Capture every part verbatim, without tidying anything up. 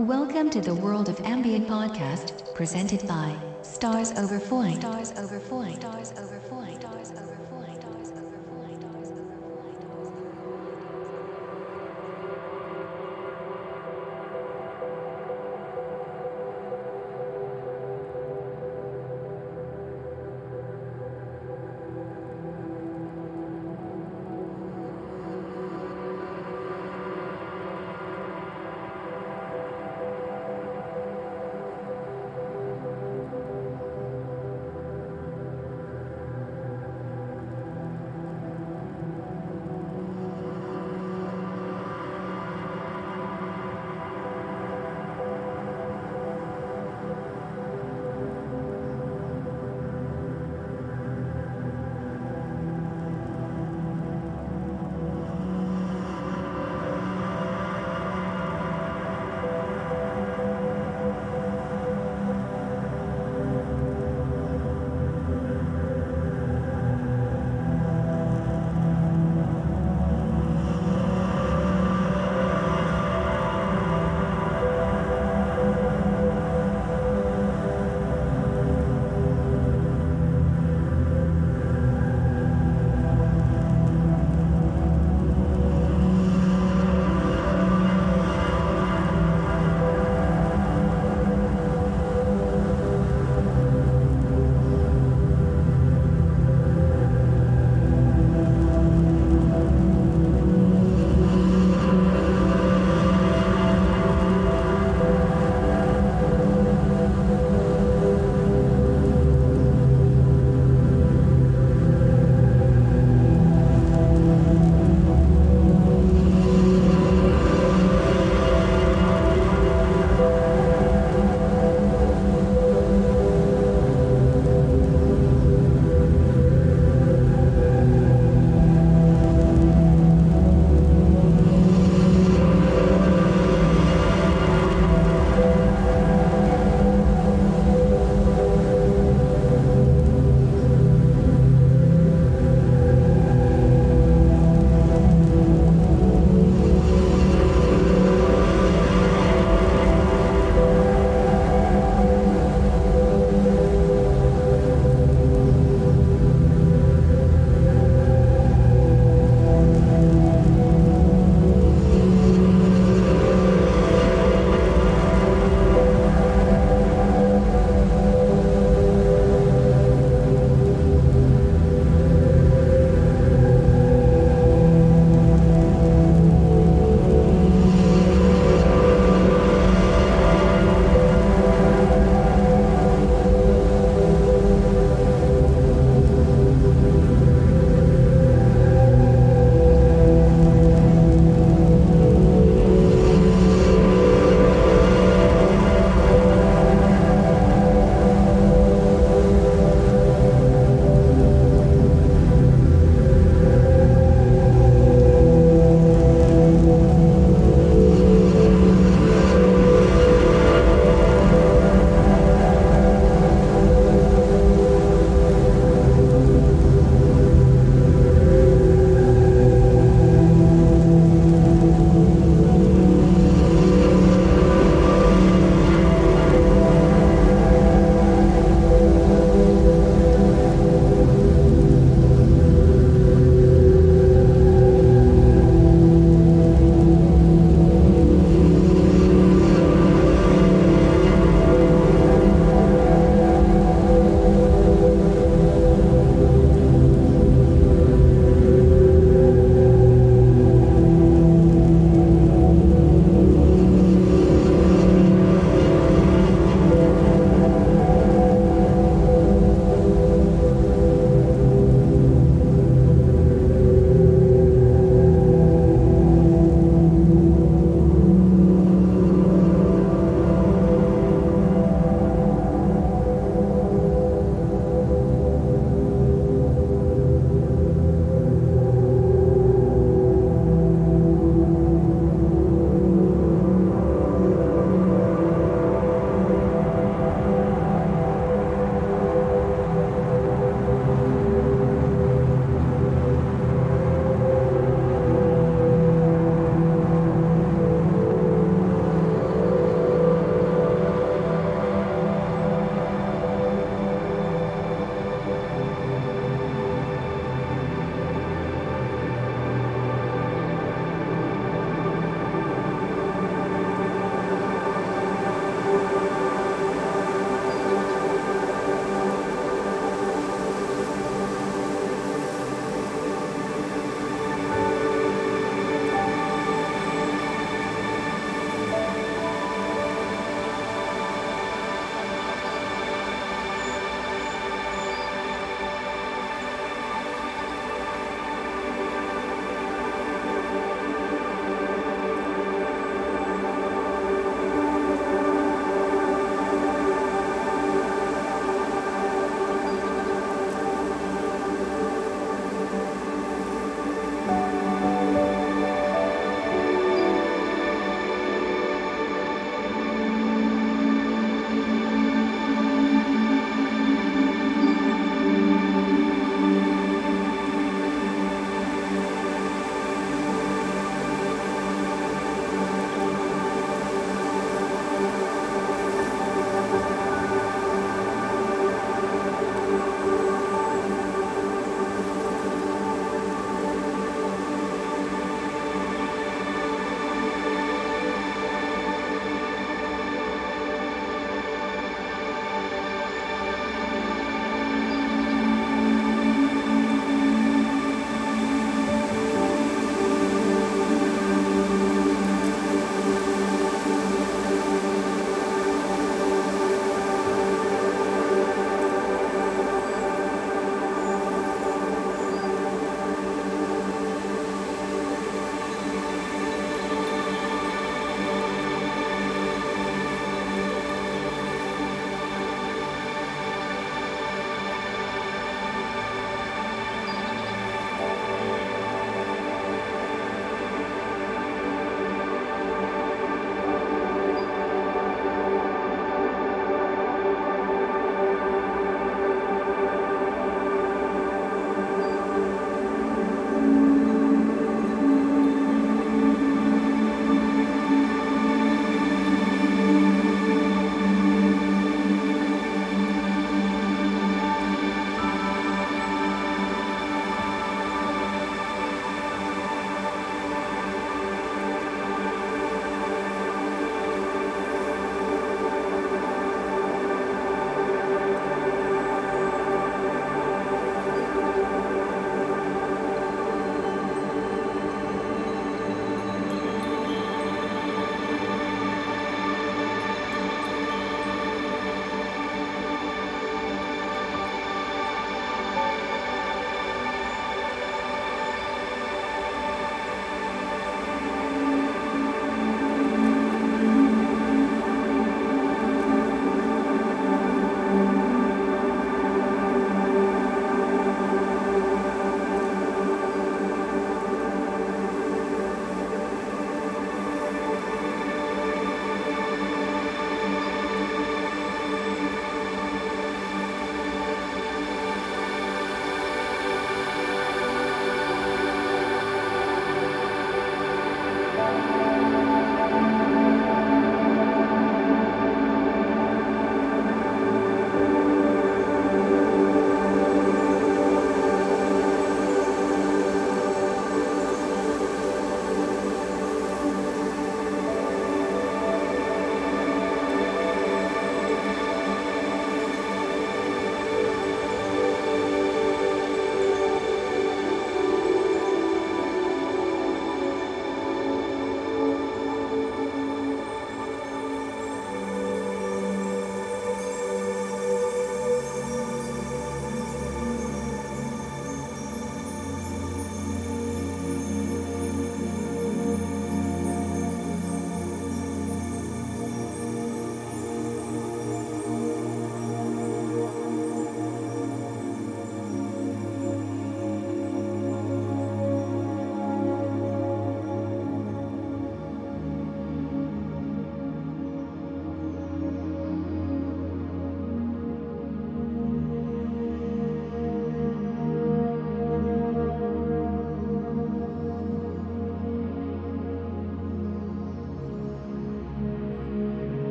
Welcome to the world of Ambient Podcast, presented by Stars Over Foyt. Stars Over Foyt. Stars Over Foyt. Stars Over Foyt. Stars Over Foyt. Stars Over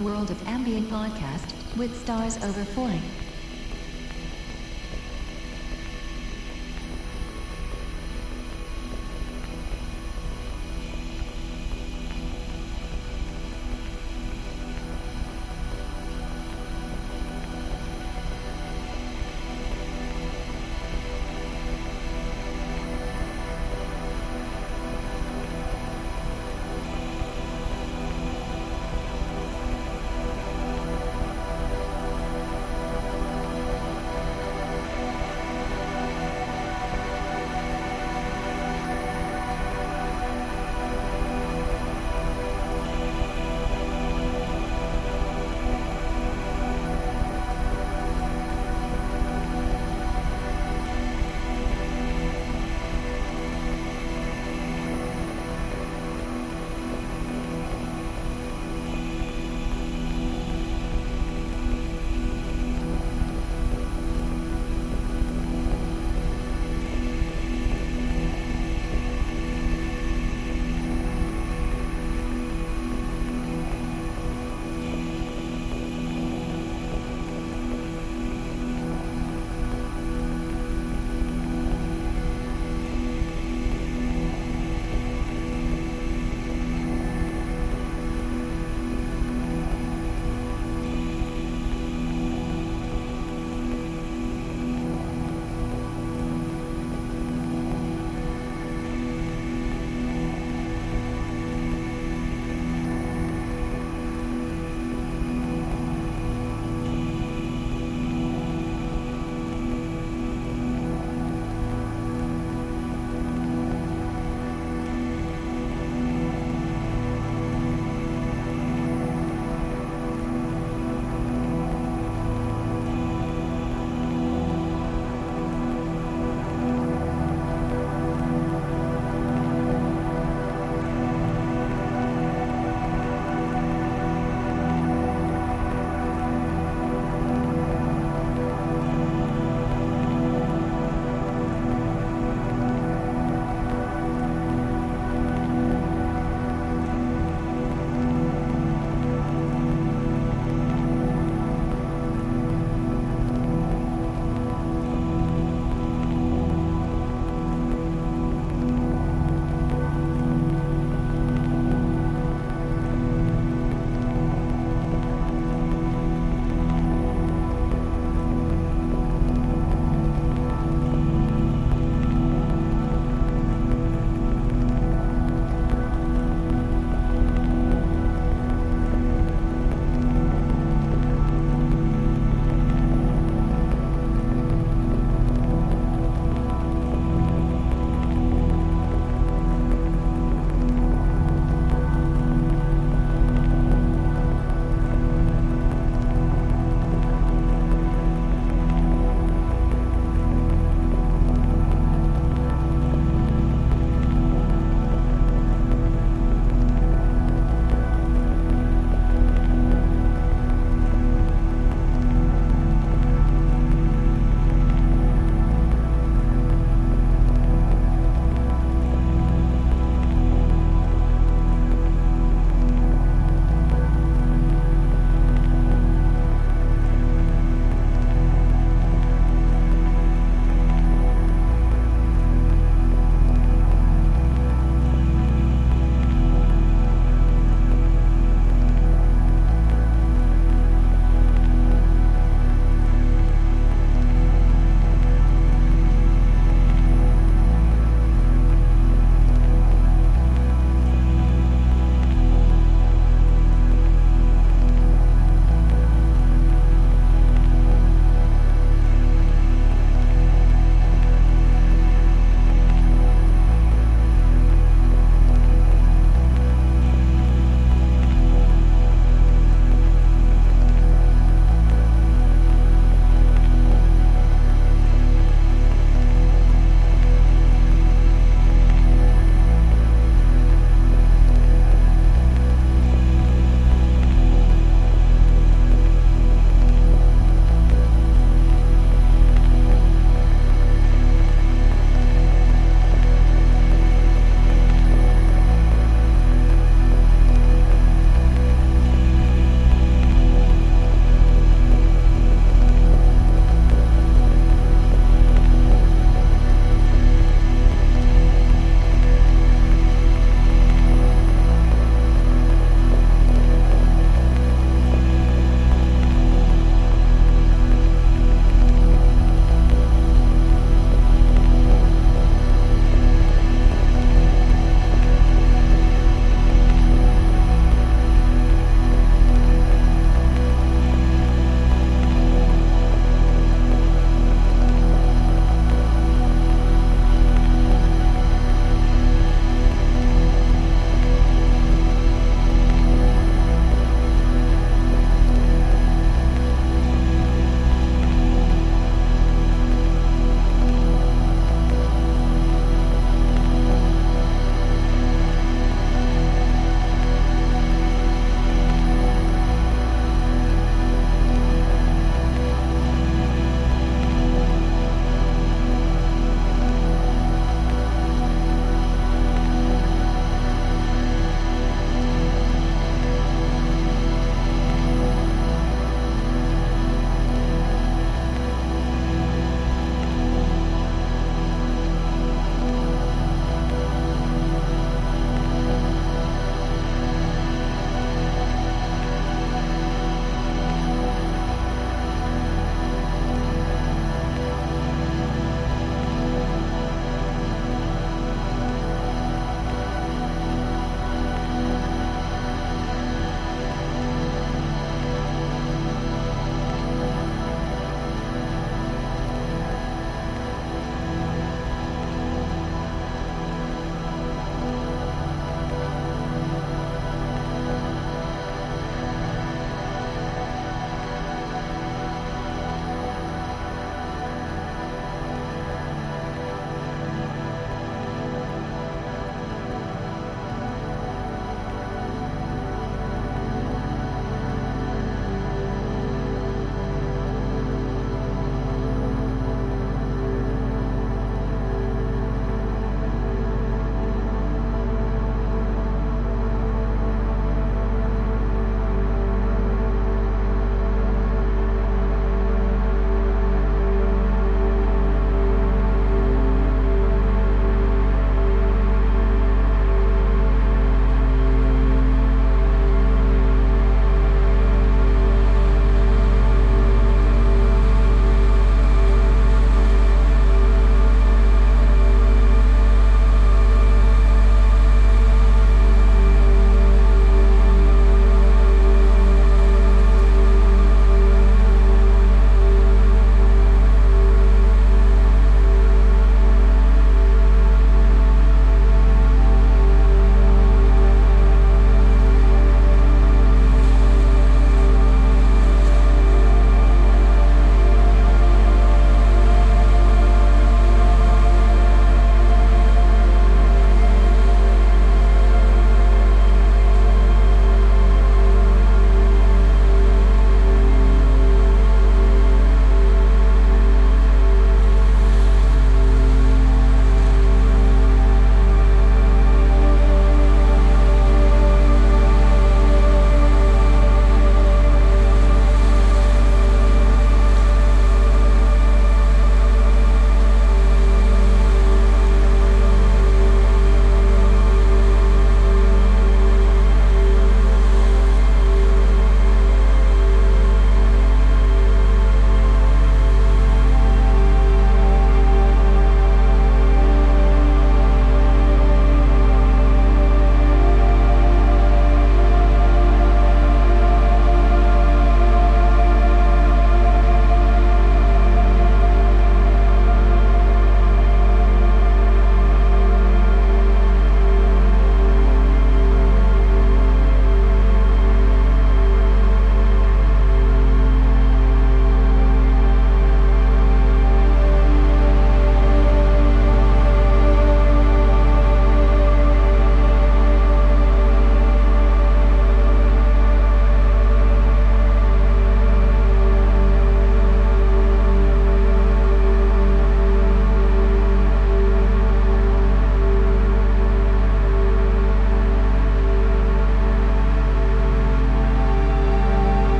World of Ambient Podcast with Stars Over Foyt.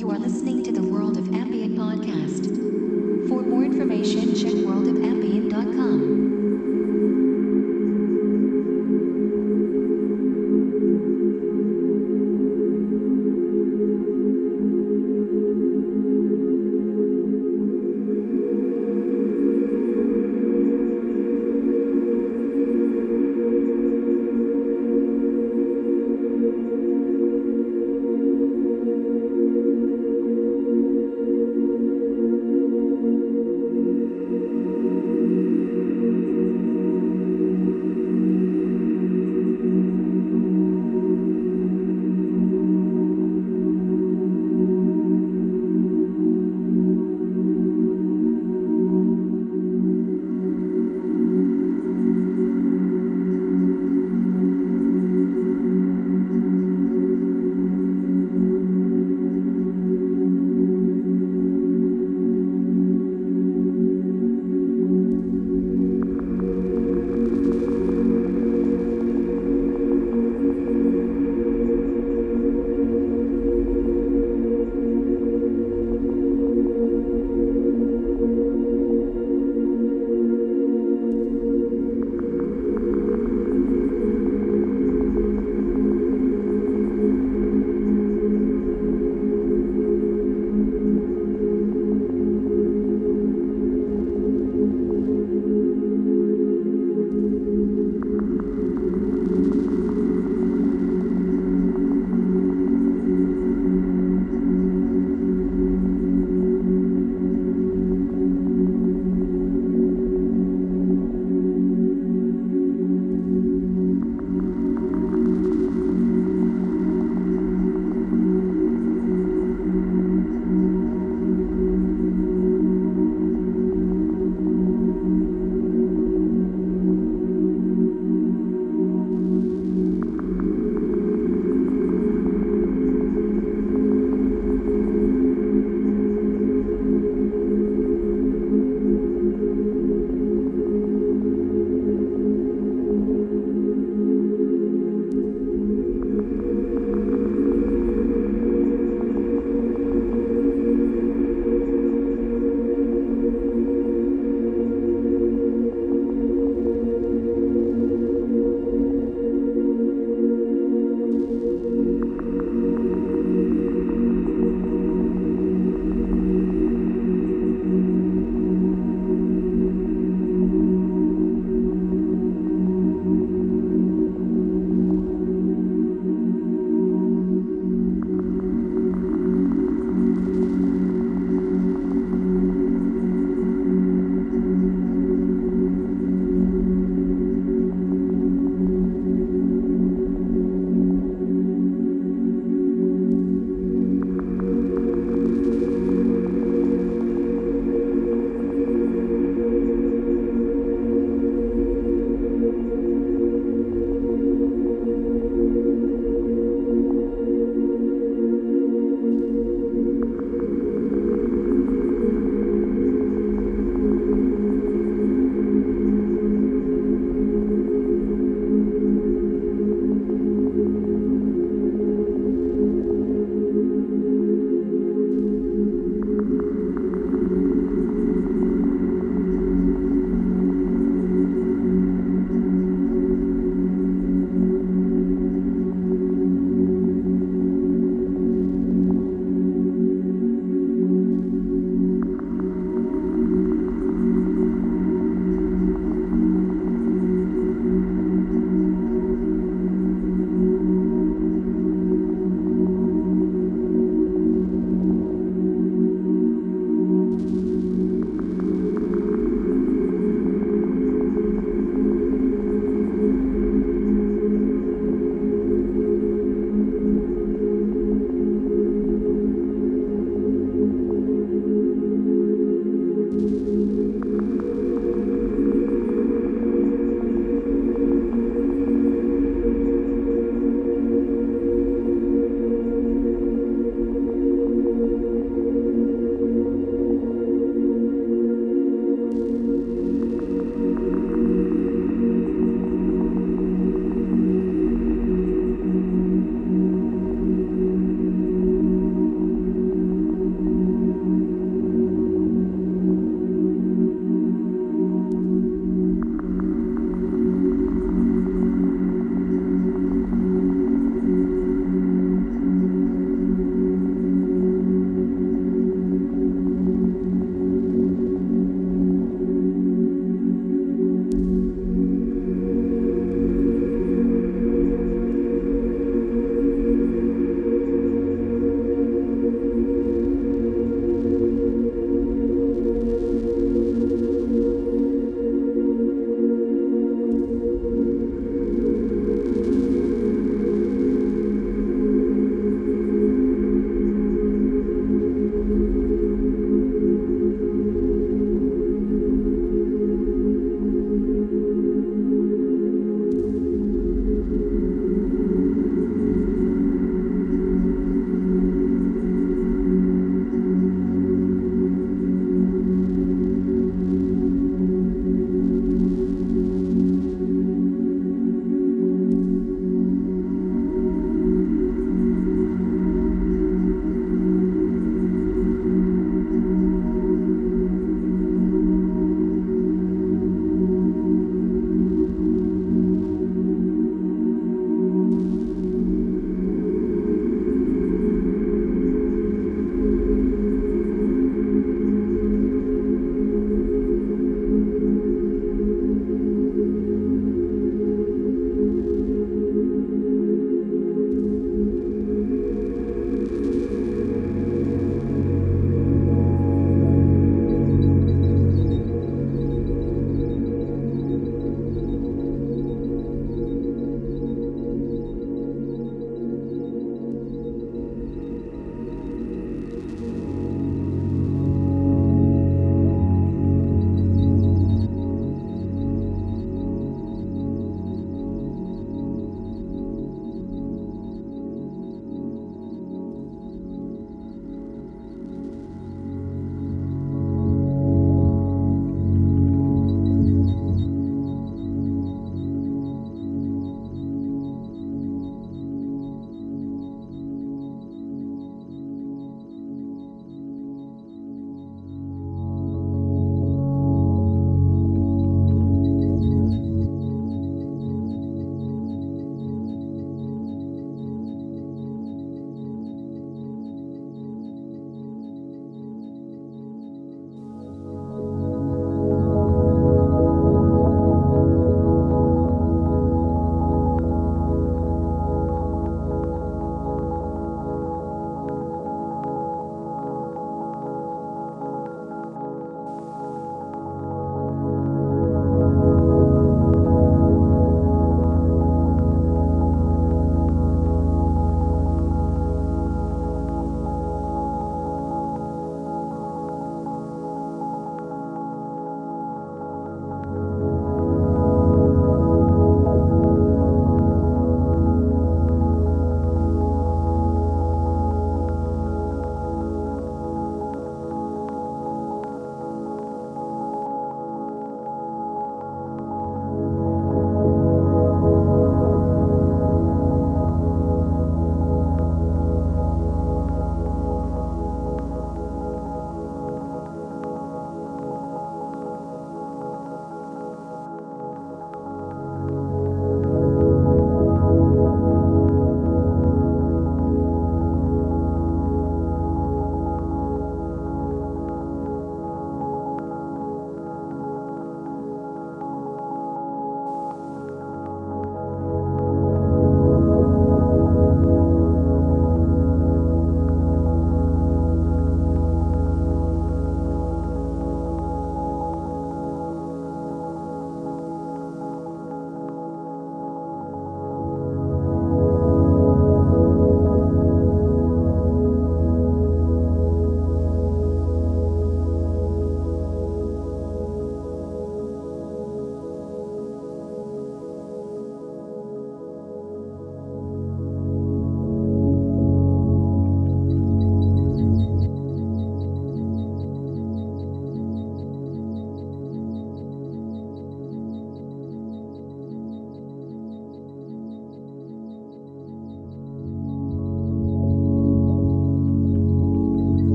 You are listening to the World of Ambient Podcast. For more information, check world of ambient dot com.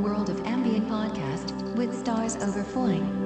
World of Ambient Podcast with Stars Over Foyt.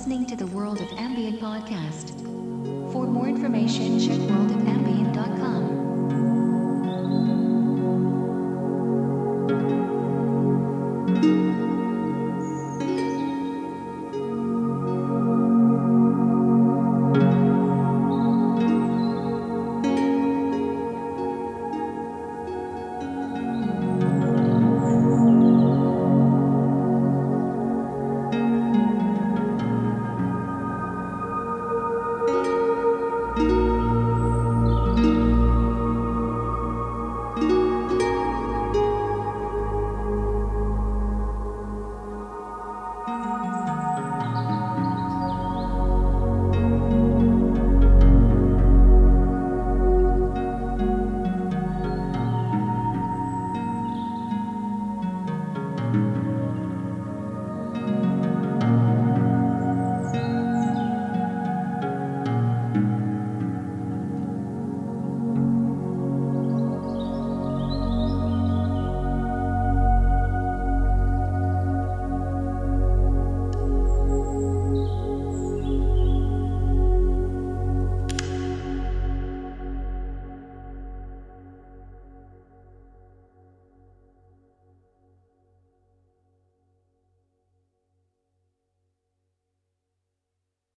listening to the World of Ambient Podcast. For more information, check World of Ambient.